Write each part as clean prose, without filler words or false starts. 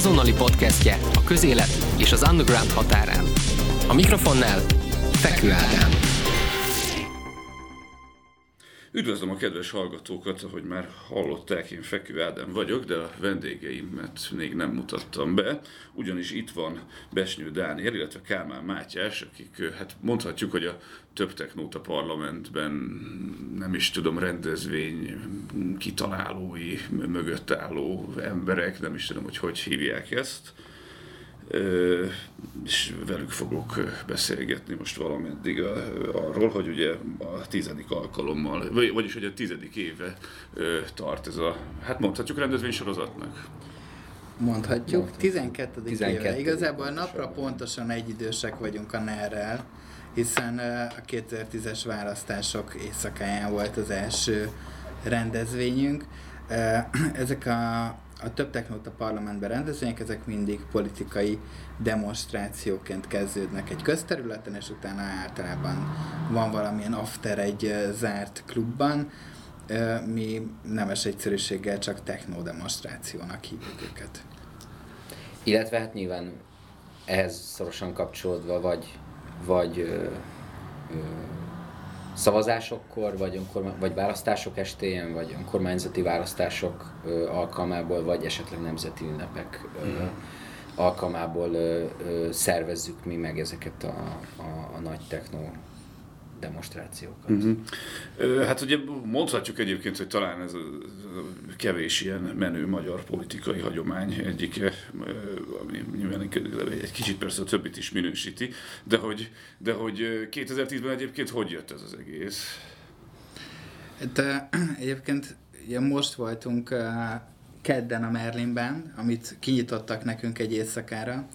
azonnali podcastje a közélet és az underground határán. A mikrofonnál Fekú Ádám. Üdvözlöm a kedves hallgatókat, ahogy már hallották, én Fekú Ádám vagyok, de a vendégeimet még nem mutattam be, ugyanis itt van Besnyő Dániel, illetve Kálmán Mátyás, akik, hát mondhatjuk, hogy a Több technót a parlamentben, nem is tudom, rendezvény kitalálói, mögött álló emberek, nem is tudom, hogy hívják ezt, és velük fogok beszélgetni most valameddig arról, hogy ugye a 10. alkalommal, vagyis hogy a 10. éve tart ez a, hát mondhatjuk, rendezvénysorozatnak. Mondhatjuk, 12. éve. Igazából napra pontosan egyidősek vagyunk a NER-rel, hiszen a 2010-es választások éjszakáján volt az első rendezvényünk. Ezek a Több technót a parlamentben rendezvények, ezek mindig politikai demonstrációként kezdődnek egy közterületen, és utána általában van valamilyen after egy zárt klubban. Mi nemes egyszerűséggel csak technódemonstrációnak hívjuk őket. Illetve hát nyilván ehhez szorosan kapcsolódva vagy szavazásokkor, vagy választások estéjén, vagy önkormányzati választások alkalmából, vagy esetleg nemzeti ünnepek alkalmából szervezzük mi meg ezeket a nagy technó demonstrációkat. Hát ugye mondhatjuk egyébként, hogy talán ez a kevés ilyen menő magyar politikai hagyomány egyike, ami nyilván egy kicsit persze a többit is minősíti, de hogy 2010-ben egyébként hogy jött ez az egész? De egyébként ja, most voltunk kedden a Merlinben, amit kinyitottak nekünk egy éjszakára,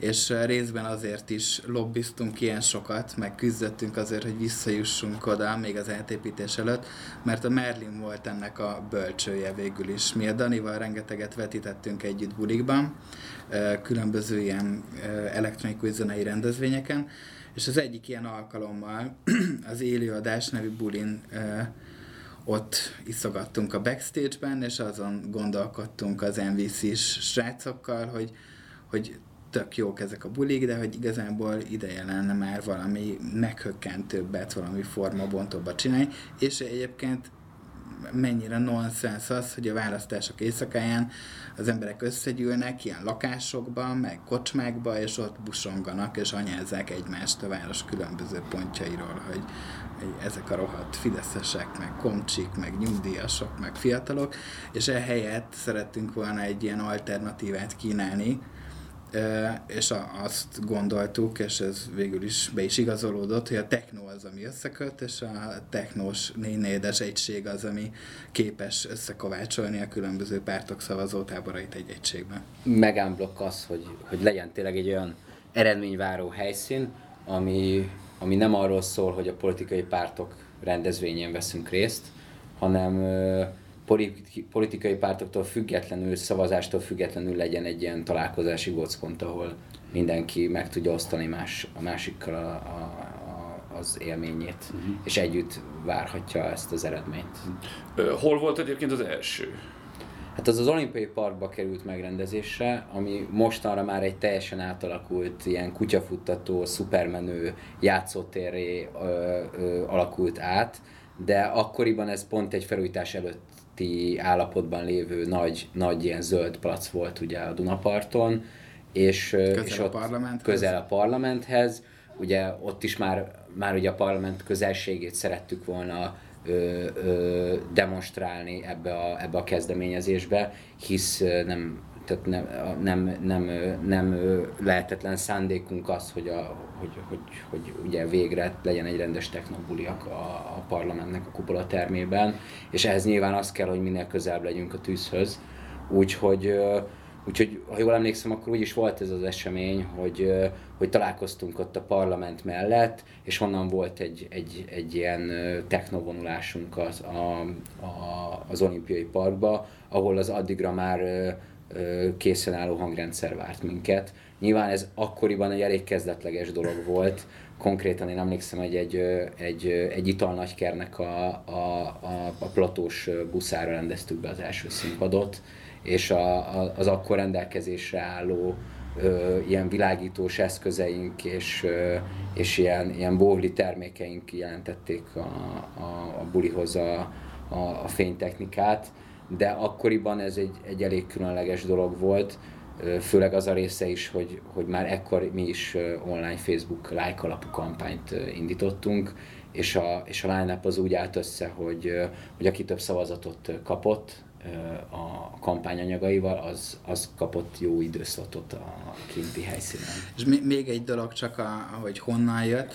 és részben azért is lobbiztunk ilyen sokat, meg küzdöttünk azért, hogy visszajussunk oda még az átépítés előtt, mert a Merlin volt ennek a bölcsője végül is. Mi a Danival rengeteget vetítettünk együtt bulikban, különböző ilyen elektronikus zenei rendezvényeken, és az egyik ilyen alkalommal az Élőadás nevű bulin ott iszogattunk a backstage-ben, és azon gondolkodtunk az MVC-s srácokkal, hogy tök jók ezek a bulik, de hogy igazából ideje lenne már valami meghökkentőbbet, valami formabontóbbat csinálni, és egyébként mennyire nonsens az, hogy a választások éjszakáján az emberek összegyűlnek ilyen lakásokban, meg kocsmákban, és ott busonganak, és anyázzák egymást a város különböző pontjairól, hogy ezek a rohadt fideszesek, meg komcsik, meg nyugdíjasok, meg fiatalok, és ehelyett szerettünk volna egy ilyen alternatívát kínálni, és azt gondoltuk, és ez végül is be is igazolódott, hogy a technó az, ami összeköt, és a technós négynédes egység az, ami képes összekovácsolni a különböző pártok szavazótáborait egy egységben. Megánblokk az, hogy legyen tényleg egy olyan eredményváró helyszín, ami nem arról szól, hogy a politikai pártok rendezvényén veszünk részt, hanem politikai pártoktól függetlenül, szavazástól függetlenül legyen egy ilyen találkozási gócpont, ahol mindenki meg tudja osztani a másikkal az élményét, és együtt várhatja ezt az eredményt. Hol volt egyébként az első? Hát az Olimpiai Parkba került megrendezésre, ami mostanra már egy teljesen átalakult, ilyen kutyafuttató, szupermenő játszótérré alakult át, de akkoriban ez pont egy felújítás előtt állapotban lévő nagy ilyen zöld palac volt ugye a Dunaparton, és ott közel a parlamenthez, ugye ott is már ugye a parlament közelségét szerettük volna demonstrálni ebbe a kezdeményezésbe, hisz nem lehetetlen szándékunk az, hogy ugye végre legyen egy rendes technobuli a parlamentnek a kupola termében, és ehhez nyilván az kell, hogy minél közelebb legyünk a tűzhöz. Úgyhogy ha jól emlékszem, akkor úgyis volt ez az esemény, hogy találkoztunk ott a parlament mellett, és onnan volt egy ilyen technovonulásunk az Olimpiai Parkba, ahol az addigra már készen álló hangrendszer várt minket. Nyilván ez akkoriban egy elég kezdetleges dolog volt, konkrétan én emlékszem, hogy egy italnagykernek a platós buszára rendeztük be az első színpadot, és az akkor rendelkezésre álló ilyen világítós eszközeink és ilyen bóvli termékeink jelentették a bulihoz a fénytechnikát, de akkoriban ez egy elég különleges dolog volt, főleg az a része is, hogy már ekkor mi is online Facebook like alapú kampányt indítottunk, és a line-up az úgy állt össze, hogy aki több szavazatot kapott a kampányanyagaival, az kapott jó időszakot a kinti helyszínen. És még egy dolog csak, hogy honnan jött.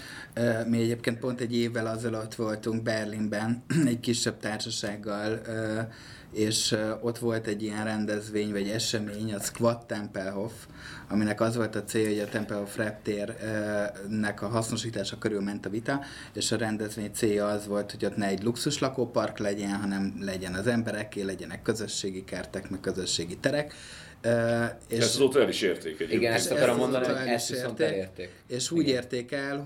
Mi egyébként pont egy évvel azelőtt voltunk Berlinben egy kisebb társasággal, és ott volt egy ilyen rendezvény vagy esemény, a Squad Tempelhof, aminek az volt a célja, hogy a Tempelhof reptérnek a hasznosítása körül ment a vita, és a rendezvény célja az volt, hogy ott ne egy luxus lakópark legyen, hanem legyen az embereké, legyenek közösségi kertek, meg közösségi terek. És ezt azóta el is érték egyébként. Igen, ezt akarom mondani, hogy ezt viszont elérték. És úgy érték el,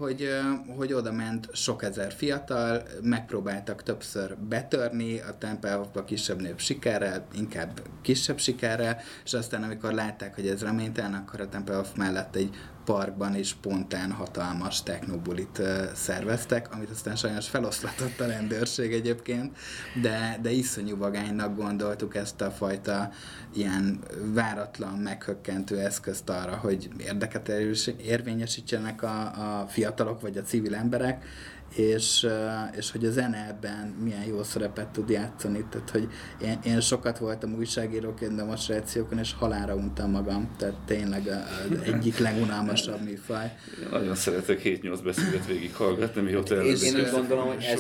hogy oda ment sok ezer fiatal, megpróbáltak többször betörni a Tempelhofba kisebb sikerrel, és aztán amikor látták, hogy ez reménytelen, akkor a Tempelhof mellett egy parkban is spontán hatalmas technobulit szerveztek, amit aztán sajnos feloszlatott a rendőrség egyébként, de iszonyú vagánynak gondoltuk ezt a fajta ilyen váratlan, meghökkentő eszközt arra, hogy érdeket érvényesítsenek a fiatalok vagy a civil emberek, és hogy a zenében milyen jó szerepet tud játszani. Tehát, hogy én sokat voltam újságíróként demonstrációkon, és halálra untam magam. Tehát tényleg az egyik legunalmasabb műfaj. Nagyon szeretek 7-8 beszédet végighallgatni, mióta előző. Én úgy gondolom, hogy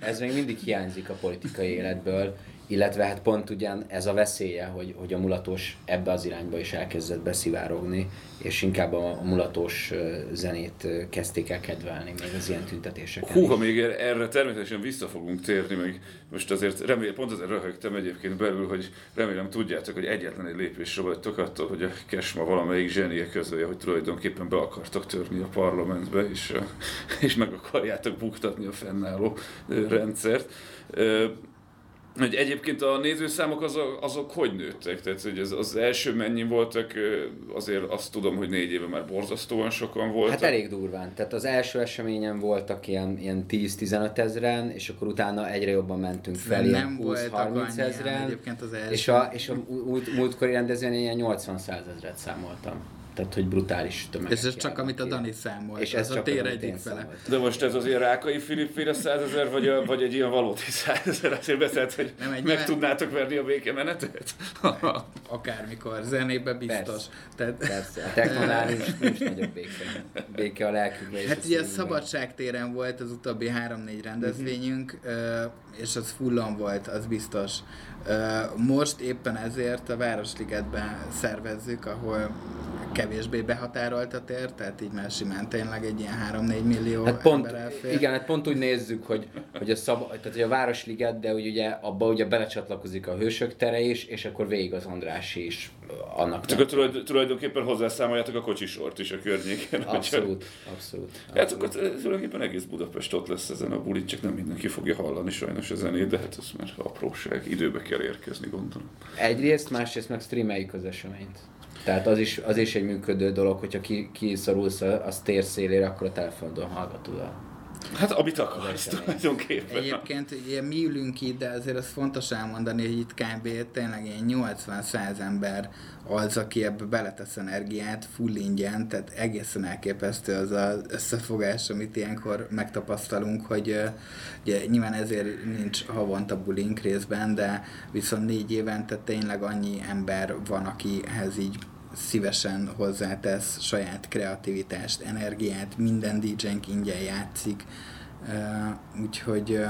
ez még mindig hiányzik a politikai életből, illetve hát pont ugyan ez a veszélye, hogy a mulatós ebbe az irányba is elkezdett beszivárogni, és inkább a mulatós zenét kezdték el kedvelni még az ilyen tüntetéseken. Húha, még erre természetesen vissza fogunk térni, meg most azért remélem, pont azért röhögtem egyébként belül, hogy remélem tudjátok, hogy egyetlen egy lépésre vagytok attól, hogy a Kesma valamelyik zsenie közölje, hogy tulajdonképpen be akartok törni a parlamentbe, és meg akarjátok buktatni a fennálló rendszert. Hogy egyébként a nézőszámok azok hogy nőttek? Tehát hogy az első mennyin voltak, azért azt tudom, hogy 4 éve már borzasztóan sokan voltak. Hát elég durván. Tehát az első eseményen voltak ilyen 10-15 ezeren, és akkor utána egyre jobban mentünk fel, ilyen 20-30 ezeren. És a múltkori rendezvényen ilyen 80-100 ezeret számoltam. Tehát, hogy brutális tömegek. És ez csak amit a Dani számolt, és ez a tér egyik fele. De most ez azért Rákai Filip féle 100 000, vagy egy ilyen valódi 100 000, azért beszélt, hogy meg tudnátok verni a békemenetet? Akármikor, zenében biztos. Persze. A technolál nincs nagyobb béke a lelkükbe. Hát ugye a Szabadságtéren volt az utóbbi 3-4 rendezvényünk, és az fullon volt, az biztos. Most éppen ezért a Városligetben szervezzük, ahol kevésbé behatárolt a tér, tehát így már simán tényleg egy ilyen 3-4 millió hát pont, ember elfér. Igen, hát pont úgy nézzük, hogy a Városliget, de ugye abba ugye belecsatlakozik a Hősök tere is, és akkor végig az Andrássy is annak. Csak tulajdonképpen hozzászámoljátok a kocsisort is a környéken. Abszolút. Hát akkor tulajdonképpen egész Budapest ott lesz ezen a bulit, csak nem mindenki fogja hallani sajnos a zenét, de hát ez már apróság, időbe kell érkezni, gondolom. Egyrészt, másrészt meg streameljük az eseményt. Tehát az is egy működő dolog, hogyha kiszorulsz a tér szélére, akkor a telefonon hallgatod el. Hát amit akarsz tulajdonképpen. Egyébként ugye, mi ülünk itt, de azért az fontos elmondani, hogy itt kb. Tényleg ilyen 80-100 ember az, aki ebbe beletesz energiát, full ingyen, tehát egészen elképesztő az az összefogás, amit ilyenkor megtapasztalunk, hogy ugye, nyilván ezért nincs havonta bulink részben, de viszont 4 évente tényleg annyi ember van, akihez így szívesen hozzátesz saját kreativitást, energiát, minden DJ-nk ingyen játszik, úgyhogy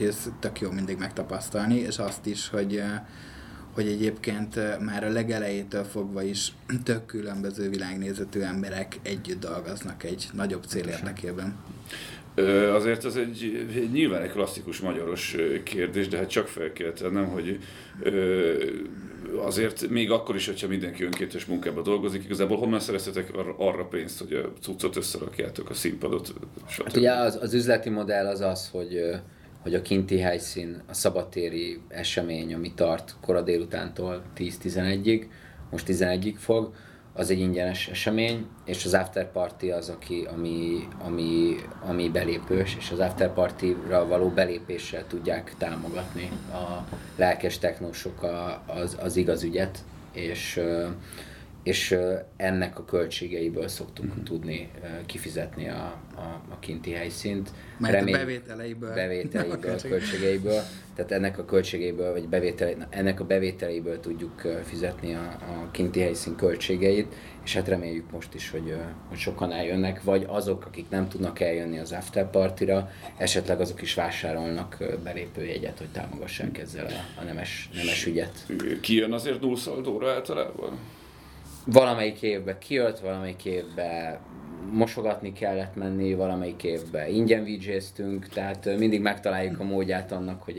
ez tök jó mindig megtapasztalni, és azt is, hogy egyébként már a legelejétől fogva is tök különböző világnézetű emberek együtt dolgoznak egy nagyobb cél érdekében. Azért az egy nyilván egy klasszikus magyaros kérdés, de hát csak fel kell tennem, hogy azért még akkor is, hogyha mindenki önkéntes munkába dolgozik, igazából honnan szereztetek arra pénzt, hogy a cuccot összerakjátok, a színpadot? Hát ugye az üzleti modell az az, hogy hogy a kinti helyszín, a szabadtéri esemény, ami tart kora délutántól 10-11-ig, most 11-ig fog, az egy ingyenes esemény, és az afterparty az, ami belépős, és az afterpartyra való belépéssel tudják támogatni a lelkes technósok az igaz ügyet, és ennek a költségeiből szoktunk tudni kifizetni a kinti helyszínt. Mert a bevételeiből, a költségeiből, tehát ennek a költségeiből, vagy ennek a bevételeiből tudjuk fizetni a kinti helyszín költségeit, és hát reméljük most is, hogy sokan eljönnek, vagy azok, akik nem tudnak eljönni az afterpartira, esetleg azok is vásárolnak belépőjegyet, hogy támogassák ezzel a nemes ügyet. Kijön azért nullszaldóra általában? Valamelyik évben kijött, valamelyik évben mosogatni kellett menni, valamelyik évben ingyen VJ-ztünk, tehát mindig megtaláljuk a módját annak, hogy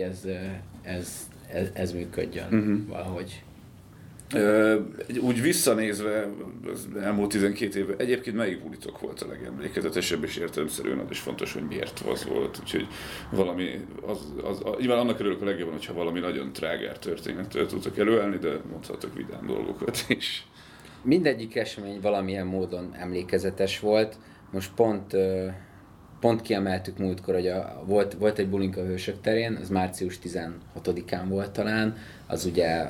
ez működjön valahogy. Úgy visszanézve, az elmúlt 12 évben, egyébként melyik bulitok volt a legemlékezetesebb és értelemszerűen, az is fontos, hogy miért az volt, úgyhogy valami, nyilván annak örülök a legjobban, hogyha valami nagyon trágár történettől tudtak előállni, de mondhatok vidám dolgokat is. Mindegyik esemény valamilyen módon emlékezetes volt. Most pont kiemeltük múltkor, hogy volt egy bulink a Hősök terén, az március 16-án volt talán, az ugye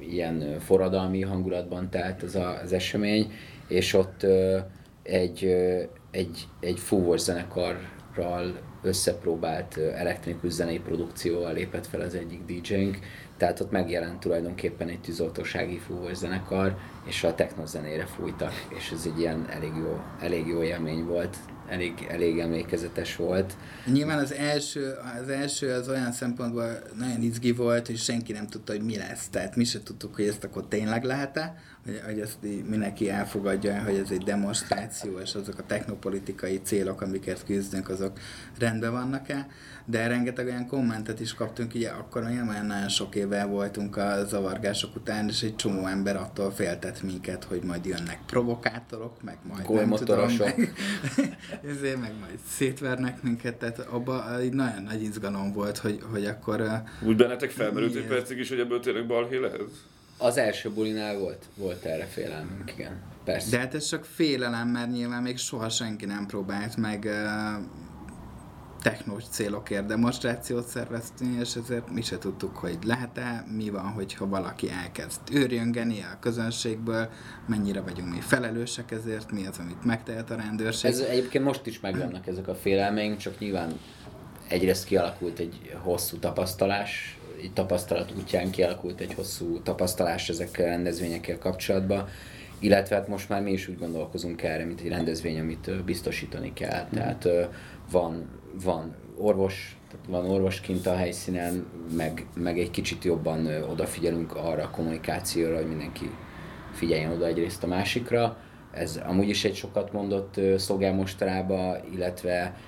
ilyen forradalmi hangulatban telt az esemény, és ott egy fúvós zenekarral összepróbált elektronikus zenei produkcióval lépett fel az egyik DJ-nk, tehát ott megjelent tulajdonképpen egy tűzoltósági fúvós zenekar, és a technozenére fújtak, és ez egy ilyen elég jó élmény volt, elég emlékezetes volt. Nyilván az első az olyan szempontból nagyon izgi volt, és senki nem tudta, hogy mi lesz, tehát mi se tudtuk, hogy ezt akkor tényleg lehet-e, hogy ezt mindenki elfogadja, hogy ez egy demonstráció, és azok a technopolitikai célok, amiket küzdünk, azok rendben vannak-e, de rengeteg olyan kommentet is kaptunk, ugye akkor nagyon sok évvel voltunk a zavargások után, és egy csomó ember attól féltett minket, hogy majd jönnek provokátorok, meg majd nem tudom, ezért meg majd szétvernek minket, tehát abban egy nagyon nagy izgalom volt, hogy akkor... Úgy bennetek felmerült egy percig is, hogy ebből tényleg balhé lehet? Az első bulinál volt erre félelmünk, igen, persze. De hát ez csak félelem, mert nyilván még soha senki nem próbált meg technós célokért demonstrációt szerveztünk, és ezért mi se tudtuk, hogy lehet-e, mi van, hogyha valaki elkezd őrjöngeni a közönségből, mennyire vagyunk mi felelősek ezért, mi az, amit megtehet a rendőrség. Ez egyébként most is megvannak ezek a félelmeink, csak nyilván egyrészt kialakult egy hosszú tapasztalás, egy tapasztalat útján kialakult egy hosszú tapasztalás ezekkel a rendezvényekkel kapcsolatban, illetve hát most már mi is úgy gondolkozunk erre, mint egy rendezvény, amit biztosítani kell. Tehát van orvos kint a helyszínen, meg egy kicsit jobban odafigyelünk arra a kommunikációra, hogy mindenki figyeljen oda egyrészt a másikra. Ez amúgy is egy sokat mondott szolgálmostarába, illetve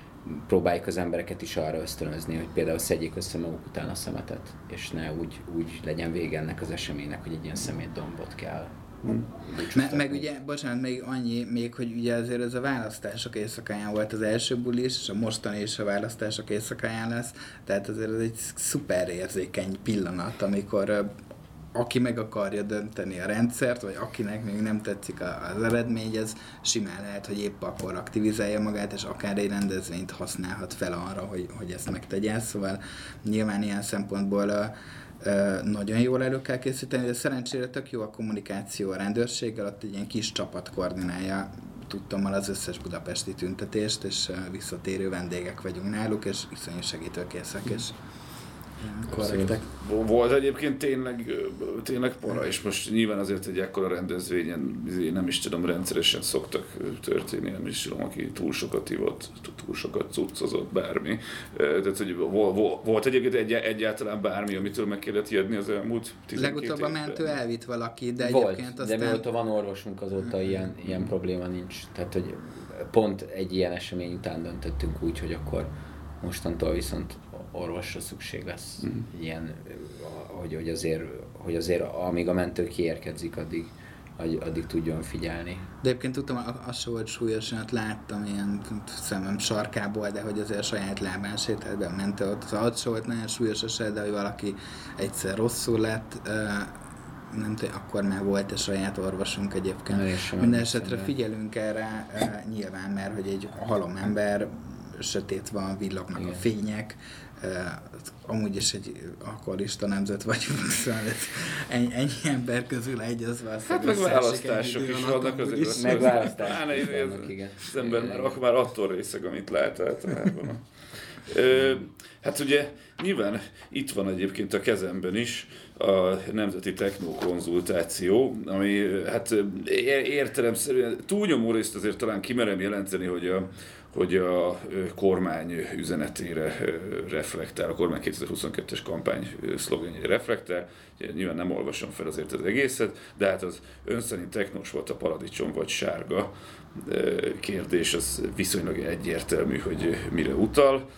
próbáljuk az embereket is arra ösztönözni, hogy például szedjék össze maguk után a szemetet, és ne úgy legyen vége ennek az eseménynek, hogy egy ilyen szemétdombot kell. Meg ugye, bocsánat, még annyi, hogy ugye azért ez a választások éjszakáján volt az első buli is, és a mostani is a választások éjszakáján lesz, tehát azért ez egy szuper érzékeny pillanat, amikor aki meg akarja dönteni a rendszert, vagy akinek még nem tetszik az eredmény, ez simán lehet, hogy épp akkor aktivizálja magát, és akár egy rendezvényt használhat fel arra, hogy ezt megtegyen, szóval nyilván ilyen szempontból nagyon jól elő kell készíteni, de szerencsére tök jó a kommunikáció a rendőrséggel, ott egy ilyen kis csapat koordinálja tudtommal az összes budapesti tüntetést, és visszatérő vendégek vagyunk náluk, és iszonyú segítőkészek, és korrektek. Volt egyébként tényleg para, és most nyilván azért egy ekkora rendezvényen, nem is tudom, rendszeresen szoktak történni, nem is tudom, aki túl sokat ivott, túl sokat cuccozott, bármi. Tehát, hogy volt egyébként egyáltalán bármi, amitől meg kellett ijedni az elmúlt 12 Legutóbb a mentő elvitt valaki, de volt, egyébként aztán... de mióta van orvosunk, azóta ilyen probléma nincs. Tehát, hogy pont egy ilyen esemény után döntöttünk úgy, hogy akkor mostantól viszont orvosra szükség lesz, ilyen, hogy azért amíg a mentő kiérkezik, addig addig tudjon figyelni. De egyébként tudtam, az se volt súlyos, hát láttam ilyen szemem sarkából, de hogy azért saját lábán sétáltben ment ott. Az ott se volt nagyon súlyos eset, de hogy valaki egyszer rosszul lett, nem tudom, akkor már volt a saját orvosunk egyébként. Minden esetre figyelünk erre nyilván, mert hogy egy halom ember, sötét van, villognak a fények, amúgy is egy alkoholista nemzet vagyunk, szóval ennyi ember közül egy, az valószínűleg összeesik. Hát megválasztások is vannak az egész. Megválasztások is vannak, igen. Az ember már attól részeg, amit lát általában. Hát ugye nyilván itt van egyébként a kezemben is a Nemzeti Technó Konzultáció, ami hát értelemszerűen túlnyomó részt azért talán kimerem jelenteni, hogy a kormány üzenetére reflektál, a kormány 2022-es kampány szlogenjére reflektál. Nyilván nem olvasom fel azért az egészet, de hát az ön szerint technós volt a paradicsom vagy sárga kérdés, az viszonylag egyértelmű, hogy mire utal,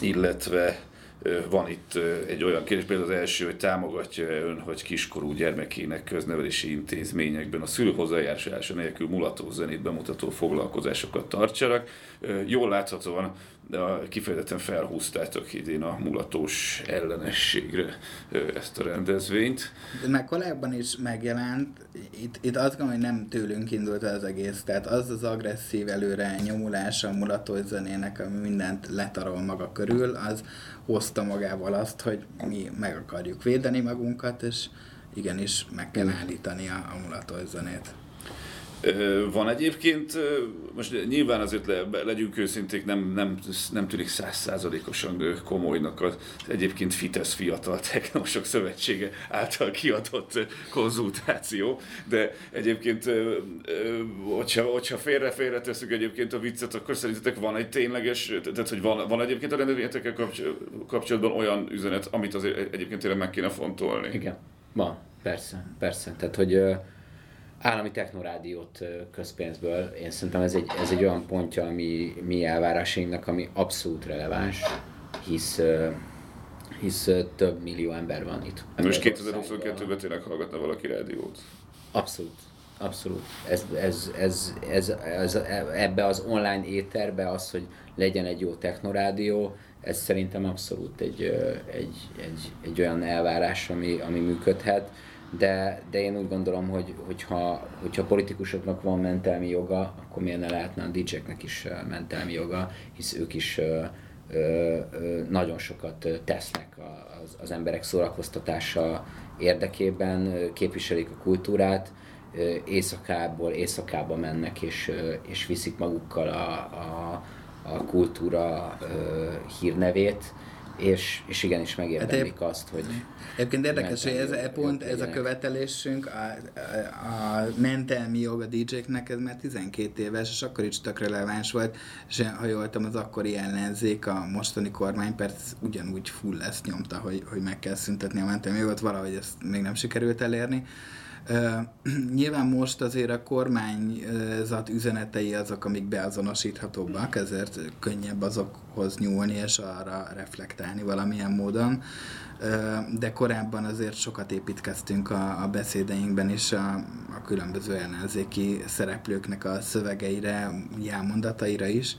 illetve van itt egy olyan kérdés, például az első, hogy támogatja ön, hogy kiskorú gyermekének köznevelési intézményekben a szülők hozzájárulása nélkül mulató zenét bemutató foglalkozásokat tartsanak. Jól láthatóan kifejezetten felhúztátok idén a mulatós ellenességre ezt a rendezvényt. De már korábban is megjelent, itt azt gondolom, hogy nem tőlünk indult az egész, tehát az agresszív előre nyomulása a mulatós zenének, ami mindent letarol maga körül, az hozta magával azt, hogy mi meg akarjuk védeni magunkat, és igenis meg kell állítani a mulatós zenét. Van egyébként, most nyilván azért legyünk őszinték, nem tűnik 100%-osan komolynak az egyébként FITESZ Fiatal Technosok Szövetsége által kiadott konzultáció, de egyébként, hogyha félre teszünk egyébként a viccet, akkor szerintetek van egy tényleges, tehát hogy van egyébként a rendezvényekkel kapcsolatban olyan üzenet, amit azért egyébként tényleg meg kéne fontolni? Igen, van, persze, tehát hogy... Állami Technorádiót közpénzből, én szerintem ez egy olyan pontja a mi elvárásainknak, ami abszolút releváns, hisz több millió ember van itt. Most 2022-ben tényleg hallgatna valaki rádiót? Abszolút. Ez ebbe az online éterbe az, hogy legyen egy jó technorádió, ez szerintem abszolút egy olyan elvárás, ami működhet. De én úgy gondolom, hogyha politikusoknak van mentelmi joga, akkor miért ne lehetne a DJ-knek is mentelmi joga, hisz ők is nagyon sokat tesznek az emberek szórakoztatása érdekében, képviselik a kultúrát, éjszakába mennek és viszik magukkal a kultúra hírnevét. És igenis megérdemlik azt, hogy... Egyébként érdekes, hogy ez a követelésünk, a mentelmi jog a DJ-knek, ez már 12 éves, és akkor is tök releváns volt, és ha jól tudom, az akkori ellenzék, a mostani kormány perc ugyanúgy full lesz nyomta, hogy meg kell szüntetni a mentelmi jogot, valahogy ezt még nem sikerült elérni. Nyilván most azért a kormányzat üzenetei azok, amik beazonosíthatóbbak, ezért könnyebb azokhoz nyúlni és arra reflektálni valamilyen módon, de korábban azért sokat építkeztünk a beszédeinkben is a különböző ellenzéki szereplőknek a szövegeire, jelmondataira is.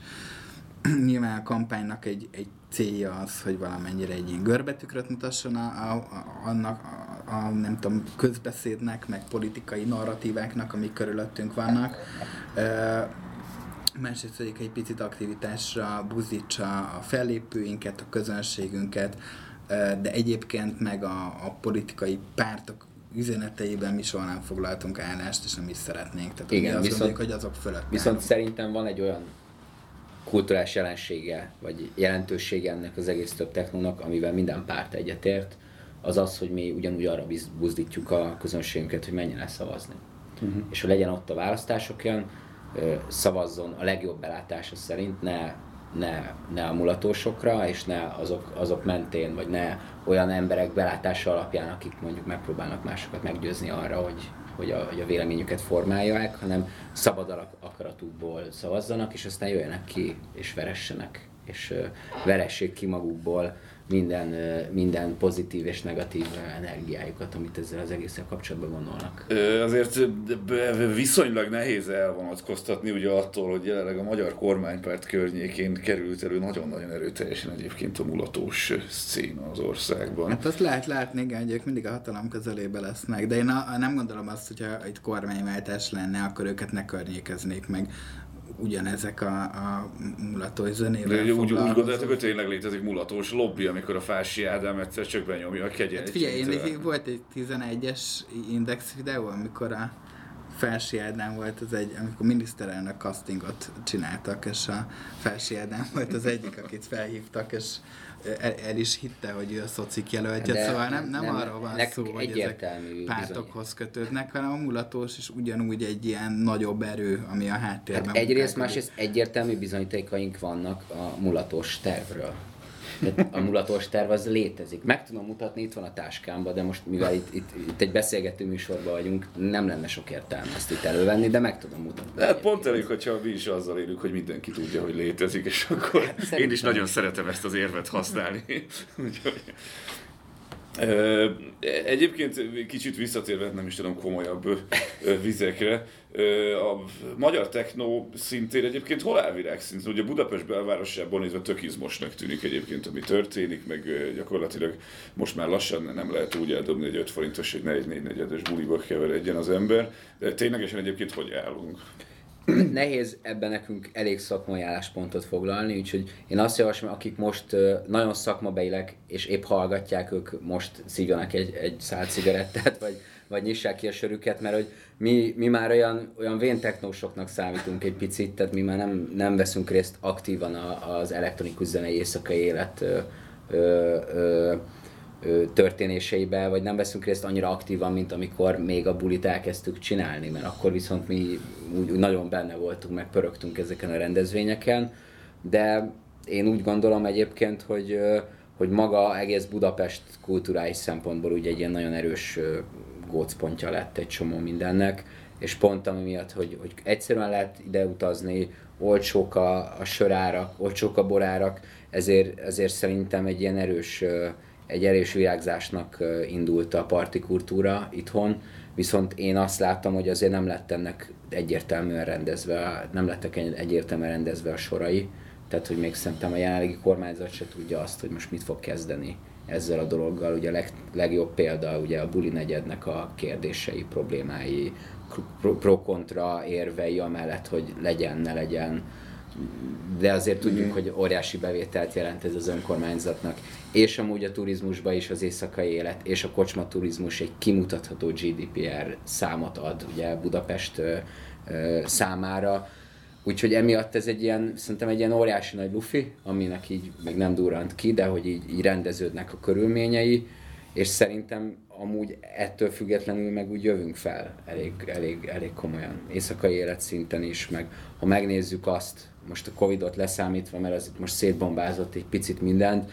Nyilván a kampánynak egy célja az, hogy valamennyire egy ilyen görbetükröt mutasson annak a nem tudom, közbeszédnek, meg politikai narratíváknak, amik körülöttünk vannak. Másrészt egy picit aktivitásra buzdítsa a fellépőinket, a közönségünket, de egyébként meg a politikai pártok üzeneteiben mi soha nem foglaltunk állást, és nem is szeretnénk. Tehát igen, azt gondoljuk, hogy azok fölött. Viszont szerintem van egy olyan kulturális jelensége, vagy jelentősége ennek az egész több technónak, amivel minden párt egyetért, az, hogy mi ugyanúgy arra buzdítjuk a közönségünket, hogy menjen el szavazni. Uh-huh. És hogy legyen ott a választásokon, szavazzon a legjobb belátása szerint, ne a mulatósokra, és ne azok mentén, vagy ne olyan emberek belátása alapján, akik mondjuk megpróbálnak másokat meggyőzni arra, hogy a véleményüket formálják, hanem szabad akaratukból szavazzanak, és aztán jöjjenek ki és veressenek. és veressék ki magukból minden pozitív és negatív energiájukat, amit ezzel az egészen kapcsolatban gondolnak. Azért viszonylag nehéz elvonatkoztatni ugye attól, hogy jelenleg a magyar kormánypárt környékén került elő nagyon-nagyon erőteljesen egyébként a mulatós széna az országban. Hát azt lehet látni, igen, hogy ők mindig a hatalom közelébe lesznek, de én nem gondolom azt, hogyha itt kormányváltás lenne, akkor őket ne környékeznék meg ugyanezek a mulatós zenével foglalkozó. Úgy gondoljátok, hogy tényleg létezik mulatós lobby, amikor a Fási Ádám egyszer csak benyomja a kegyet. Hát figyelj, én volt egy 11-es Index videó, amikor a Fási Ádám volt az egy, amikor miniszterelnök castingot csináltak, és a Fási Ádám volt az egyik, akit felhívtak, és el is hitte, hogy ő a szocik jelöltje, szóval nem arról van szó, hogy ezek pártokhoz kötődnek, hanem a mulatós is ugyanúgy egy ilyen nagyobb erő, ami a háttérben. Hát egyrészt, másrészt egyértelmű bizonyítékaink vannak a mulatós tervről. De a mulatós terv az létezik. Meg tudom mutatni, itt van a táskámban, de most mivel itt egy beszélgető műsorban vagyunk, nem lenne sok értelme ezt itt elővenni, de meg tudom mutatni. Hát pont elég, hogyha mi is azzal élünk, hogy mindenki tudja, hogy létezik, és akkor hát, én is nagyon szeretem ezt az érvet használni. Egyébként kicsit visszatérve, nem is tudom, komolyabb vizekre. A magyar technó szintén egyébként hol áll virágszinten? Ugye Budapest belvárosában nézve tök izmosnak tűnik egyébként, ami történik, meg gyakorlatilag most már lassan nem lehet úgy eldobni, hogy 5 forintos, egy 4-4-4-es buliba keveredjen az ember. De ténylegesen egyébként hogy állunk? Nehéz ebben nekünk elég szakmai álláspontot foglalni, úgyhogy én azt javaslom, akik most nagyon szakmabeileg és épp hallgatják, ők most szívjanak egy szál cigarettát, vagy nyissák ki a sörüket, mert hogy mi már olyan vén technósoknak számítunk egy picit, tehát mi már nem veszünk részt aktívan az elektronikus zenei éjszakai élet történéseibe, vagy nem veszünk részt annyira aktívan, mint amikor még a bulit elkezdtük csinálni, mert akkor viszont mi úgy nagyon benne voltunk, meg pörögtünk ezeken a rendezvényeken, de én úgy gondolom egyébként, hogy maga egész Budapest kulturális szempontból úgy egy ilyen nagyon erős gócpontja lett egy csomó mindennek, és pont amiatt, hogy egyszerűen lehet ide utazni, olcsók a sörárak, olcsók a borárak, ezért szerintem egy ilyen erős virágzásnak indult a parti kultúra itthon, viszont én azt láttam, hogy azért nem lett ennek egyértelműen rendezve, nem lettek egyértelműen rendezve a sorai, tehát hogy még szerintem a jelenlegi kormányzat se tudja azt, hogy most mit fog kezdeni ezzel a dologgal. Ugye a legjobb példa ugye a buli negyednek a kérdései, problémái, pro-kontra érvei amellett, hogy legyen, ne legyen, de azért tudjuk, hogy óriási bevételt jelent ez az önkormányzatnak, és amúgy a turizmusban is az éjszakai élet és a kocsma turizmus egy kimutatható GDPR számot ad ugye Budapest számára, úgyhogy emiatt ez egy ilyen, szerintem egy ilyen óriási nagy lufi, aminek így meg nem durrant ki, de hogy így rendeződnek a körülményei, és szerintem amúgy ettől függetlenül meg úgy jövünk fel elég komolyan, éjszakai élet szinten is, meg ha megnézzük azt, most a Covid-ot leszámítva, mert az itt most szétbombázott egy picit mindent,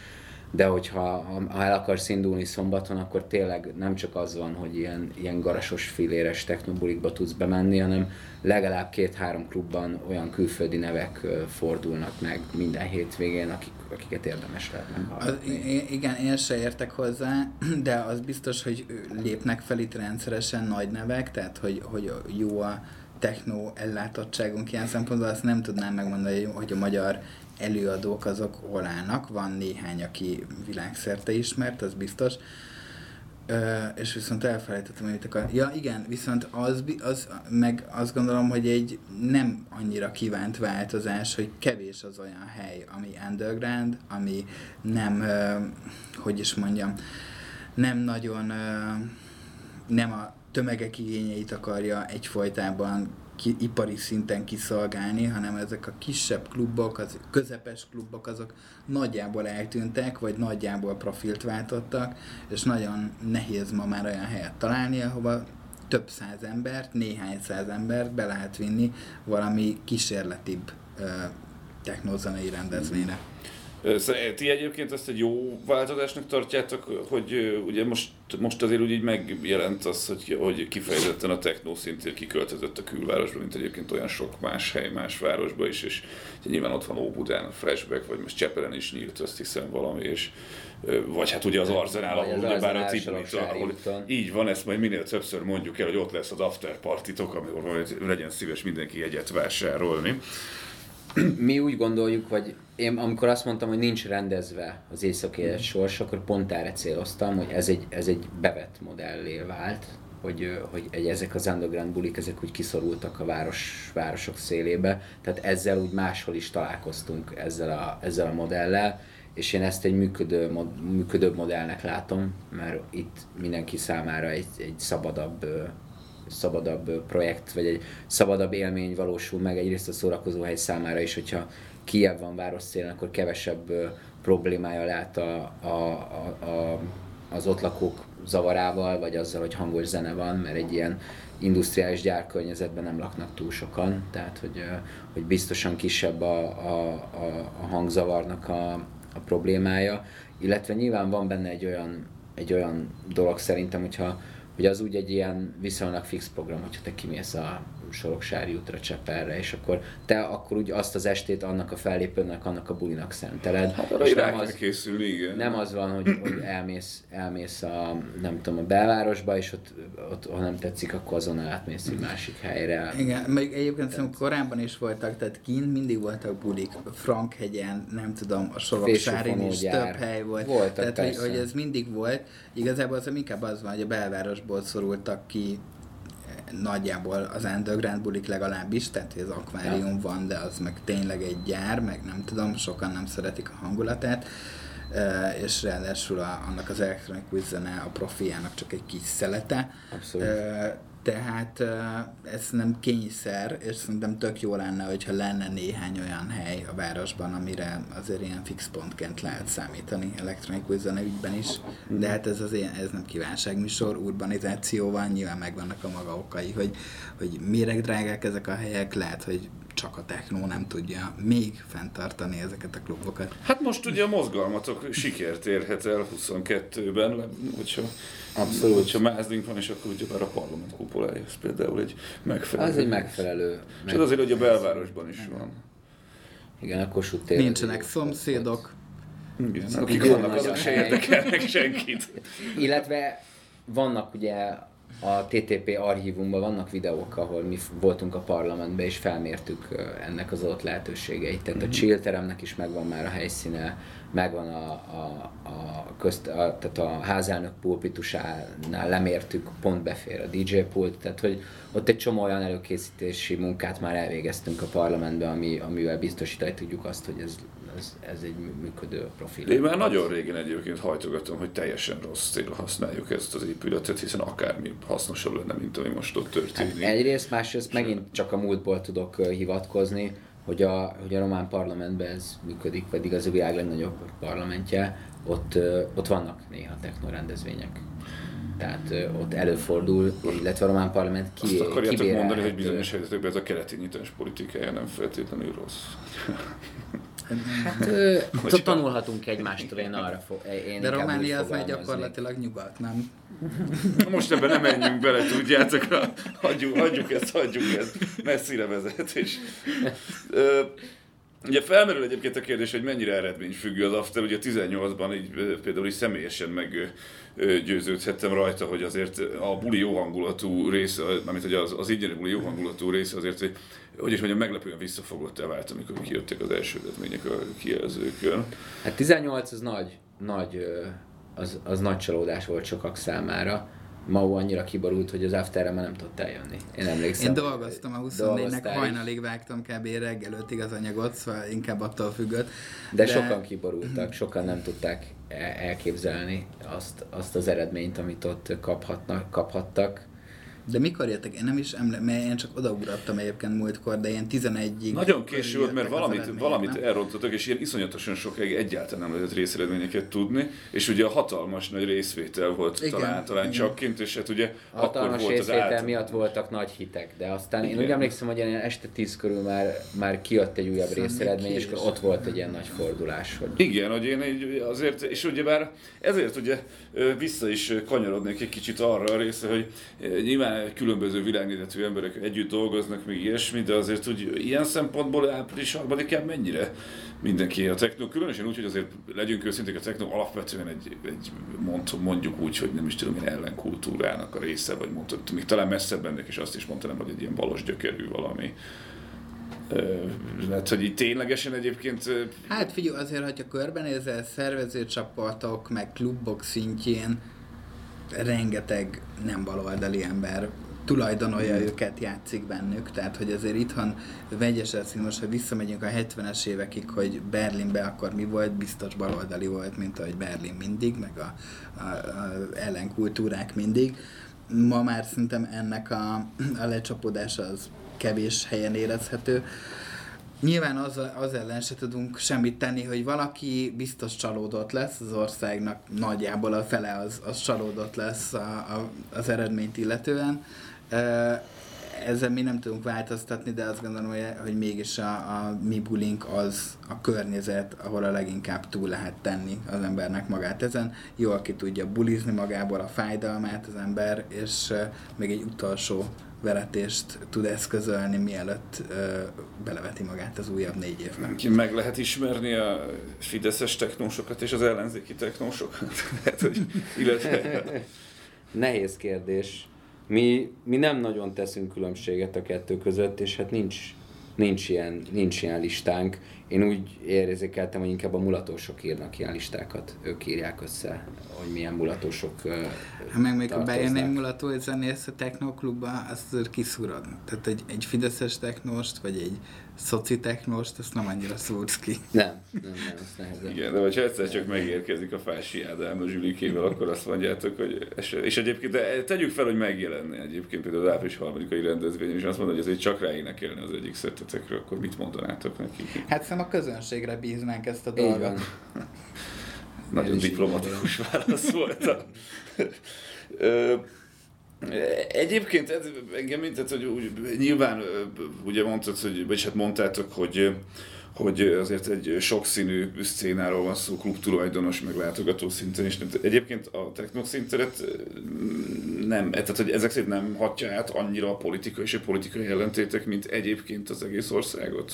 de hogyha el akarsz indulni szombaton, akkor tényleg nem csak az van, hogy ilyen garasos filéres technobulikba tudsz bemenni, hanem legalább 2-3 klubban olyan külföldi nevek fordulnak meg minden hétvégén, akiket érdemes lehetne hallgatni. Igen, én se értek hozzá, de az biztos, hogy lépnek fel itt rendszeresen nagy nevek, tehát hogy jó a technó ellátottságunk ilyen szempontból, azt nem tudnám megmondani, hogy a magyar előadók azok hol állnak, van néhány, aki világszerte ismert, az biztos. És viszont elfelejtettem, amit akar. Ja igen, viszont az meg azt gondolom, hogy egy nem annyira kívánt változás, hogy kevés az olyan hely, ami underground, ami nem, hogy is mondjam, nem nagyon, nem a tömegek igényeit akarja egyfolytában ipari szinten kiszolgálni, hanem ezek a kisebb klubok, az közepes klubok, azok nagyjából eltűntek, vagy nagyjából profilt váltottak, és nagyon nehéz ma már olyan helyet találni, ahova több száz embert, néhány száz embert be lehet vinni valami kísérletibb technózenei rendezvényre. Ti egyébként ezt egy jó változásnak tartjátok, hogy ugye most azért úgy így megjelent az, hogy kifejezetten a technó szintén kiköltözött a külvárosba, mint egyébként olyan sok más hely, más városba is, és nyilván ott van Óbudán a Freshback, vagy most Csepelen is nyílt, azt hiszem valami, és vagy hát ugye az Arzenál, ahol ugyebár a Cipnita, így van, ezt majd minél többször mondjuk el, hogy ott lesz az afterpartitok, amikor legyen szíves mindenki jegyet vásárolni. Mi úgy gondoljuk, hogy én amikor azt mondtam, hogy nincs rendezve az északi sors, akkor pont erre céloztam, hogy ez egy bevett modellé vált, hogy ezek az underground bulik, ezek úgy kiszorultak a városok szélébe, tehát ezzel úgy máshol is találkoztunk ezzel a modellel, és én ezt egy működőbb modellnek látom, mert itt mindenki számára egy szabadabb projekt, vagy egy szabadabb élmény valósul meg egyrészt a szórakozóhely számára is, hogyha kijebb van városszélen, akkor kevesebb problémája lehet az ott lakók zavarával, vagy azzal, hogy hangos zene van, mert egy ilyen industriális gyárkörnyezetben nem laknak túl sokan, tehát hogy biztosan kisebb a hangzavarnak a problémája, illetve nyilván van benne egy olyan dolog szerintem, hogy az úgy egy ilyen viszonylag fix program, hogyha te kimész a Soroksári útra, Cseperre, és akkor te akkor úgy azt az estét annak a fellépőnek, annak a bulinak szenteled. Hát arra nem az, készülni, igen. Nem az van, hogy elmész a, nem tudom, a belvárosba, és ott ha nem tetszik, akkor azonnal átmész egy másik helyre. Igen, meg egyébként szerintem korábban is voltak, tehát kint mindig voltak bulik, Frankhegyen, nem tudom, a Soroksárin is több hely volt. Voltak, tehát hogy ez mindig volt. Igazából az inkább az van, hogy a belvárosból szorultak ki nagyjából az underground bulik legalábbis, tehát az akvárium van, de az meg tényleg egy gyár, meg nem tudom, sokan nem szeretik a hangulatát, és ráadásul annak az elektronikus zene a profiának csak egy kis szelete. Abszolút. Tehát ez nem kényszer, és szerintem tök jó lenne, hogyha lenne néhány olyan hely a városban, amire azért ilyen fix pontként lehet számítani elektronikus zene ügyben is, de hát ez nem kívánságműsor, urbanizációval nyilván megvannak a maga okai, hogy mire drágák ezek a helyek, lehet, hogy csak a technó nem tudja még fenntartani ezeket a klubokat. Hát most ugye a mozgalmatok sikert érhet el 22-ben, hogyha mázlink van, és akkor ugyebár a parlament kupolája, ez például egy megfelelő. Az egy megfelelő. És az azért, hogy a belvárosban is van. Igen, a Kossuth tér. Nincsenek szomszédok. Igen, akik vannak, azok se érdekelnek senkit. Illetve vannak ugye a TTP archívumban vannak videók, ahol mi voltunk a parlamentben, és felmértük ennek az adott lehetőségeit. Tehát a chill teremnek is megvan már a helyszíne, megvan tehát a házelnök pulpitusánál lemértük, pont befér a DJ pult, tehát hogy ott egy csomó olyan előkészítési munkát már elvégeztünk a parlamentben, amivel biztosítani tudjuk azt, hogy ez egy működő profil. Én már nagyon régen egyébként hajtogatom, hogy teljesen rossz célra használjuk ezt az épületet, hiszen akármi hasznosabb lenne, mint ami most ott történik. Hát egyrészt, másrészt megint csak a múltból tudok hivatkozni, hogy a román parlamentben ez működik, pedig az a világ legnagyobb parlamentje, ott vannak néha technorendezvények. Tehát ott előfordul, illetve a román parlament kibérelhető. Azt akarjátok mondani, hogy bizonyos helyzetekben ez a keleti nyitás politikája nem feltétlenül rossz. Hát tanulhatunk egymástól, én arra fog. De Románia az már gyakorlatilag nyugat, nem? Most ebben nem menjünk bele, tudjátok, hagyjuk ezt, messzire vezet. És, ugye felmerül egyébként a kérdés, hogy mennyire eredményfüggő az after, ugye 18-ban így, például így személyesen meggyőződhettem rajta, hogy azért a buli jó hangulatú része, mármint hogy az ingyenes buli jó hangulatú része azért, meglepően visszafogottá vált, amikor kijöttek az első eredmények a kijelzőkön. Hát 18 az nagy csalódás volt sokak számára. Mau annyira kiborult, hogy az afterre már nem tudott eljönni. Én emlékszem. Én dolgoztam a 24-nek, hajnalig vágtam kb. Reggel 5-ig az anyagot, szóval inkább attól függött. De sokan kiborultak, sokan nem tudták elképzelni azt az eredményt, amit ott kaphattak. De mikor jöttek? Én nem is emlékszem, mert én csak odaugrattam egyébként múltkor, de ilyen 11-ig. Nagyon késő volt, mert valamit elrontottak, és ilyen iszonyatosan sokáig egyáltalán nem lehetett részeredményeket tudni, és ugye a hatalmas nagy részvétel volt talán csak kint, és hát ugye hatalmas volt részvétel miatt voltak nagy hitek, de aztán én úgy emlékszem, hogy ilyen este 10 körül már kijött egy újabb részeredmény, és ott volt egy ilyen nagy fordulás. Hogy... Igen, hogy én így azért, és ugye bár ezért ugye vissza is kanyarodnék egy kicsit arra a része, hogy nyilván különböző világnézetű emberek együtt dolgoznak, még ilyesmi, de azért úgy ilyen szempontból április 3-án mennyire mindenki a technó, különösen úgy, hogy azért legyünk őszinték, a technó alapvetően egy mondjuk úgy, hogy nem is tudom, ellenkultúrának a része, vagy mondtuk, még talán messzebb ennek, és azt is mondtam, hogy egy ilyen balos gyökerű valami. Lehet, hogy így ténylegesen egyébként... Hát figyelj, azért, hogyha körbenézel, szervezőcsapatok, meg klubok szintjén rengeteg nem baloldali ember tulajdonolja őket, játszik bennük, tehát hogy azért itthon vegyes az, hogy most, ha visszamegyünk a 70-es évekig, hogy Berlinbe akkor mi volt, biztos baloldali volt, mint ahogy Berlin mindig, meg a ellenkultúrák mindig. Ma már szerintem ennek a lecsapódása az kevés helyen érezhető. Nyilván az ellen se tudunk semmit tenni, hogy valaki biztos csalódott lesz, az országnak nagyjából a fele az csalódott lesz az eredményt illetően. Ezzel mi nem tudunk változtatni, de azt gondolom, hogy mégis a mi bulink az a környezet, ahol a leginkább túl lehet tenni az embernek magát ezen. Jól ki tudja bulizni magából a fájdalmát az ember, és még egy utolsó veretést tud eszközölni, mielőtt beleveti magát az újabb 4 évben. Meg lehet ismerni a fideszes technósokat és az ellenzéki technósokat? Hát, hogy illetve... Nehéz kérdés. Mi nem nagyon teszünk különbséget a kettő között, és hát nincs ilyen listánk. Én úgy érzékeltem, hogy inkább a mulatósok írnak ilyen listákat. Ők írják össze, hogy milyen mulatósok meg mikor bejön egy mulató zenész a technóklubba, azt azért kiszúrod. Tehát egy fideszes technóst, vagy egy szoci technóst, ezt nem annyira szúrsz ki. Nem, ezt nehezem. Igen, de ha egyszer csak megérkezik a Fási Ádám a zsülikével, akkor azt mondjátok, hogy... És egyébként, de tegyük fel, hogy megjelenne egyébként például az április 3-ai rendezvényen, és azt mondod, hogy azért csak ráénekelne az egyik szettetekről, akkor mit mondanátok nekik? Hát szerintem a közönségre bíznánk ezt a dolgot. Nagyon diplomatikus válasz volt. Egyébként engem mindent, hogy nyilván ugye mondtad, vagyis hát mondtátok, hogy azért egy sokszínű szcénáról van szó, klubtulajdonos, meg látogató szinten is. Egyébként a technoszínteret nem, tehát hogy ezek szerint nem hatja át annyira a politika és a politikai ellentétek, mint egyébként az egész országot.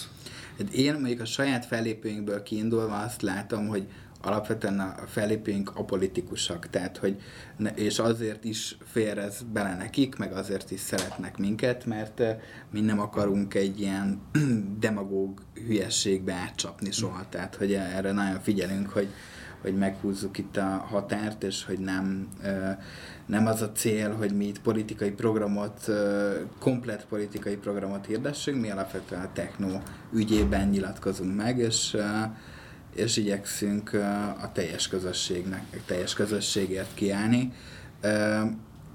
Én mondjuk a saját fellépőinkből kiindulva azt látom, hogy alapvetően a fellépőink apolitikusak, tehát hogy és azért is fér ez bele nekik, meg azért is szeretnek minket, mert mi nem akarunk egy ilyen demagóg hülyességbe átcsapni soha, tehát hogy erre nagyon figyelünk, hogy meghúzzuk itt a határt, és hogy nem az a cél, hogy mi itt politikai programot, komplett politikai programot hirdessünk, mi alapvetően a technó ügyében nyilatkozunk meg, és igyekszünk a teljes közösségnek, a teljes közösségért kiállni.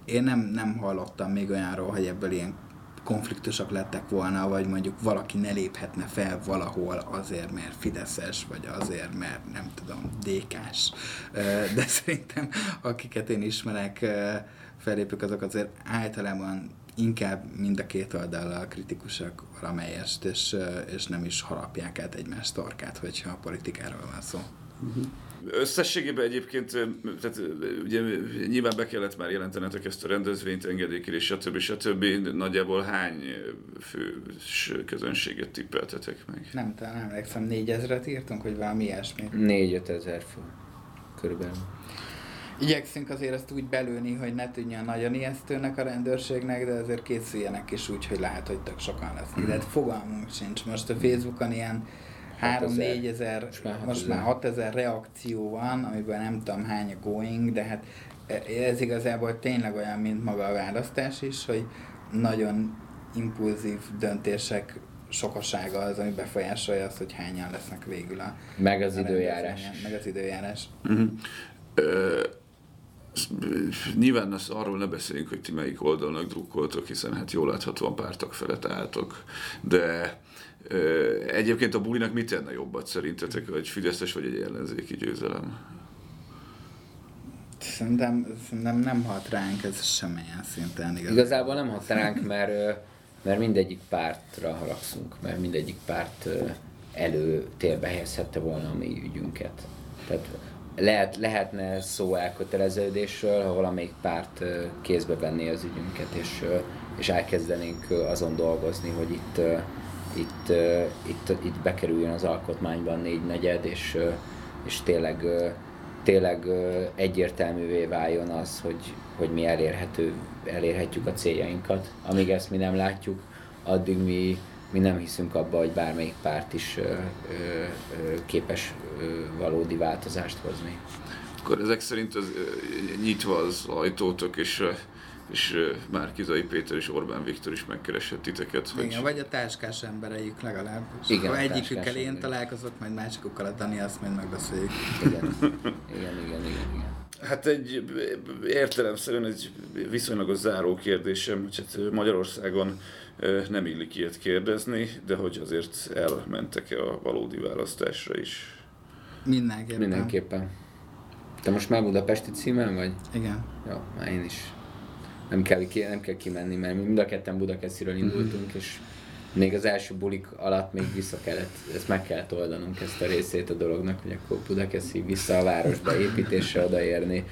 Én nem hallottam még olyanról, hogy ebből ilyen konfliktusak lettek volna, vagy mondjuk valaki ne léphetne fel valahol azért, mert fideszes, vagy azért, mert nem tudom, DK-s. De szerintem akiket én ismerek, fellépők, azok azért általában inkább mind a két oldallal kritikusak valamelyest, és nem is harapják át egymás torkát, hogyha a politikáról van szó. Összességében egyébként, tehát ugye nyilván be kellett már jelentenetek ezt a rendezvényt, engedélykérés, stb. Nagyjából hány fős közönséget tippeltetek meg? Nem tudom, emlékszem, 4000-et írtunk, hogy valami ilyesmi. 4-5 ezer fő, körülbelül. Igyekszünk azért ezt úgy belőni, hogy ne tűnjön nagyon ijesztőnek a rendőrségnek, de azért készüljenek is úgy, hogy lehet, hogy tök sokan lesznek. De hát fogalmunk sincs. Most a Facebookon ilyen 3-4 ezer, most már 6 ezer reakció van, amiből nem tudom hány a going, de hát ez igazából tényleg olyan, mint maga a választás is, hogy nagyon impulzív döntések sokasága az, ami befolyásolja azt, hogy hányan lesznek végül a... Meg az időjárás. Nyilván arról ne beszéljünk, hogy ti melyik oldalnak drukkoltok, hiszen hát jól láthatóan pártak felett álltok, de egyébként a bulinak mit tenne jobbat szerintetek, egy fideszes vagy egy ellenzéki győzelem? Szerintem nem hat ránk, ez semmilyen szinten. Igazából nem hat ránk, mert mindegyik pártra haragszunk, mert mindegyik párt előtérbe helyezhette volna a mi ügyünket. Tehát lehetne szó elköteleződésről, ha valamelyik párt kézbe venné az ügyünket, és elkezdenénk azon dolgozni, hogy itt bekerüljön az alkotmányban 4/4, és tényleg egyértelművé váljon az, hogy mi elérhetjük a céljainkat. Amíg ezt mi nem látjuk, addig mi nem hiszünk abba, hogy bármelyik párt is képes valódi változást hozni. Akkor ezek szerint nyitva az ajtótok, és Márki-Zay Péter és Orbán Viktor is megkeresett titeket. Hogy... Igen, vagy a táskás embereik legalább. Igen, ha egyikükkel én találkozok, majd másikukkal a Dani, azt majd megbeszéljük. Igen. Hát egy értelemszerűen egy viszonylagos záró kérdésem, hogy hát Magyarországon nem illik ilyet kérdezni, de hogy azért elmentek-e a valódi választásra is? Mindenképpen. Te most már budapesti címen vagy? Igen. Jó, már én is. Nem kell kimenni, mert mind a ketten Budakesziről indultunk, és még az első bulik alatt még meg kellett oldanunk ezt a részét a dolognak, hogy akkor Budakeszi vissza a városba építésre odaérni.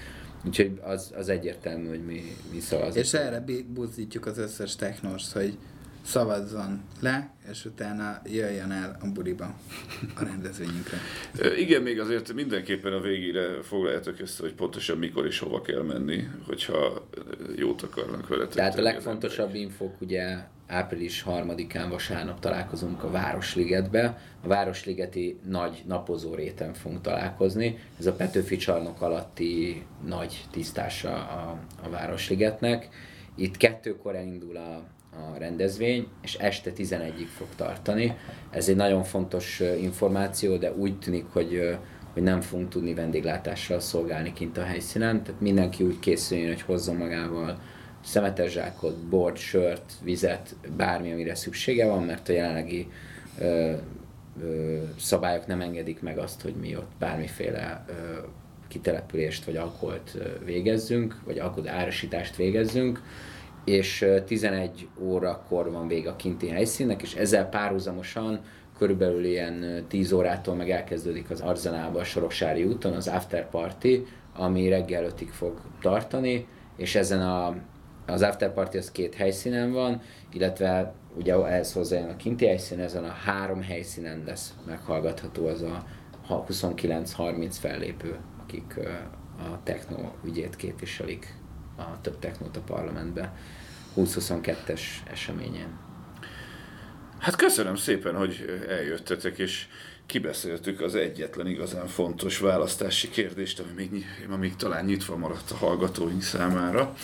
Úgyhogy az egyértelmű, hogy mi szavazunk. És erre buzdítjuk az összes technóst, hogy szavazzon le, és utána jöjjön el a buliba a rendezvényünkre. Igen, még azért mindenképpen a végére foglaljátok össze, hogy pontosan mikor és hova kell menni, hogyha jót akarnak veletek. Tehát a legfontosabb infók, ugye április 3-án vasárnap találkozunk a Városligetbe. A Városligeti nagy napozó réten fogunk találkozni. Ez a Petőfi csarnok alatti nagy tisztása a Városligetnek. Itt 2-kor elindul a rendezvény, és este 11-ig fog tartani. Ez egy nagyon fontos információ, de úgy tűnik, hogy nem fogunk tudni vendéglátással szolgálni kint a helyszínen, tehát mindenki úgy készüljön, hogy hozza magával szemetes zsákot, bort, sört, vizet, bármi, amire szüksége van, mert a jelenlegi szabályok nem engedik meg azt, hogy mi ott bármiféle kitelepülést vagy alkoholt végezzünk, vagy árasítást végezzünk, és 11 órakor van vége a kinti helyszínnek, és ezzel párhuzamosan körülbelül ilyen 10 órától meg elkezdődik az Arzenálba, a Soroksári úton az after party, ami reggel 5-ig fog tartani, és ezen az after party az 2 helyszínen van, illetve ugye ehhez hozzájön a kinti helyszín, ezen a 3 helyszínen lesz meghallgatható az a 29-30 fellépő, akik a techno ügyét képviselik a Több technót a parlamentbe 2022-es eseményen. Hát köszönöm szépen, hogy eljöttetek, és kibeszéltük az egyetlen igazán fontos választási kérdést, ami még talán nyitva maradt a hallgatóink számára.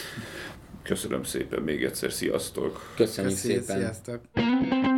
Köszönöm szépen még egyszer, sziasztok! Köszönjük szépen! Sziasztok.